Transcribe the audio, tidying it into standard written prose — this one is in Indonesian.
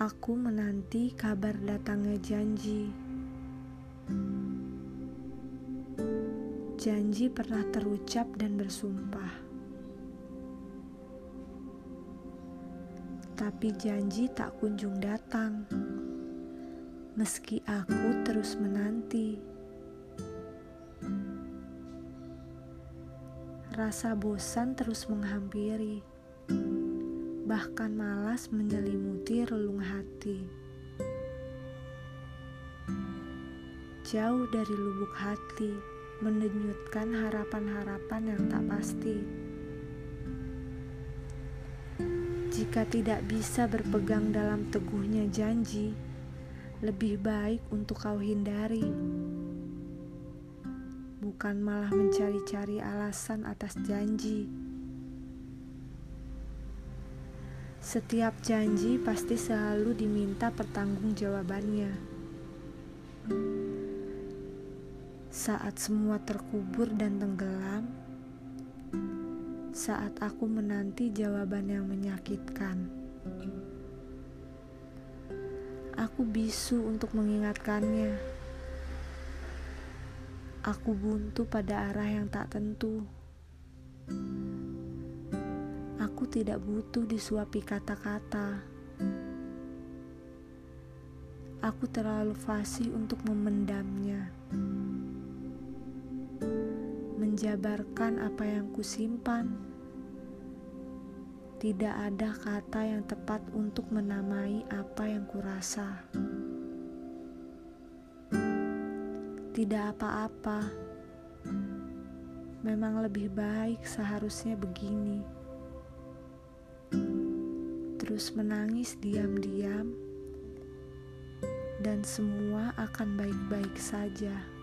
Aku menanti kabar datangnya janji. Janji pernah terucap dan bersumpah. Tapi janji tak kunjung datang. Meski aku terus menanti. Rasa bosan terus menghampiri. Bahkan malas menyelimuti relung hati. Jauh dari lubuk hati, menenyutkan harapan-harapan yang tak pasti. Jika tidak bisa berpegang dalam teguhnya janji, lebih baik untuk kau hindari. Bukan malah mencari-cari alasan atas janji. Setiap janji pasti selalu diminta pertanggungjawabannya. Saat semua terkubur dan tenggelam, saat aku menanti jawaban yang menyakitkan, aku bisu untuk mengingatkannya. Aku buntu pada arah yang tak tentu. Aku tidak butuh disuapi kata-kata. Aku terlalu fasih untuk memendamnya. Menjabarkan apa yang kusimpan. Tidak ada kata yang tepat untuk menamai apa yang kurasa. Tidak apa-apa. Memang lebih baik seharusnya begini. Terus menangis diam-diam, dan semua akan baik-baik saja.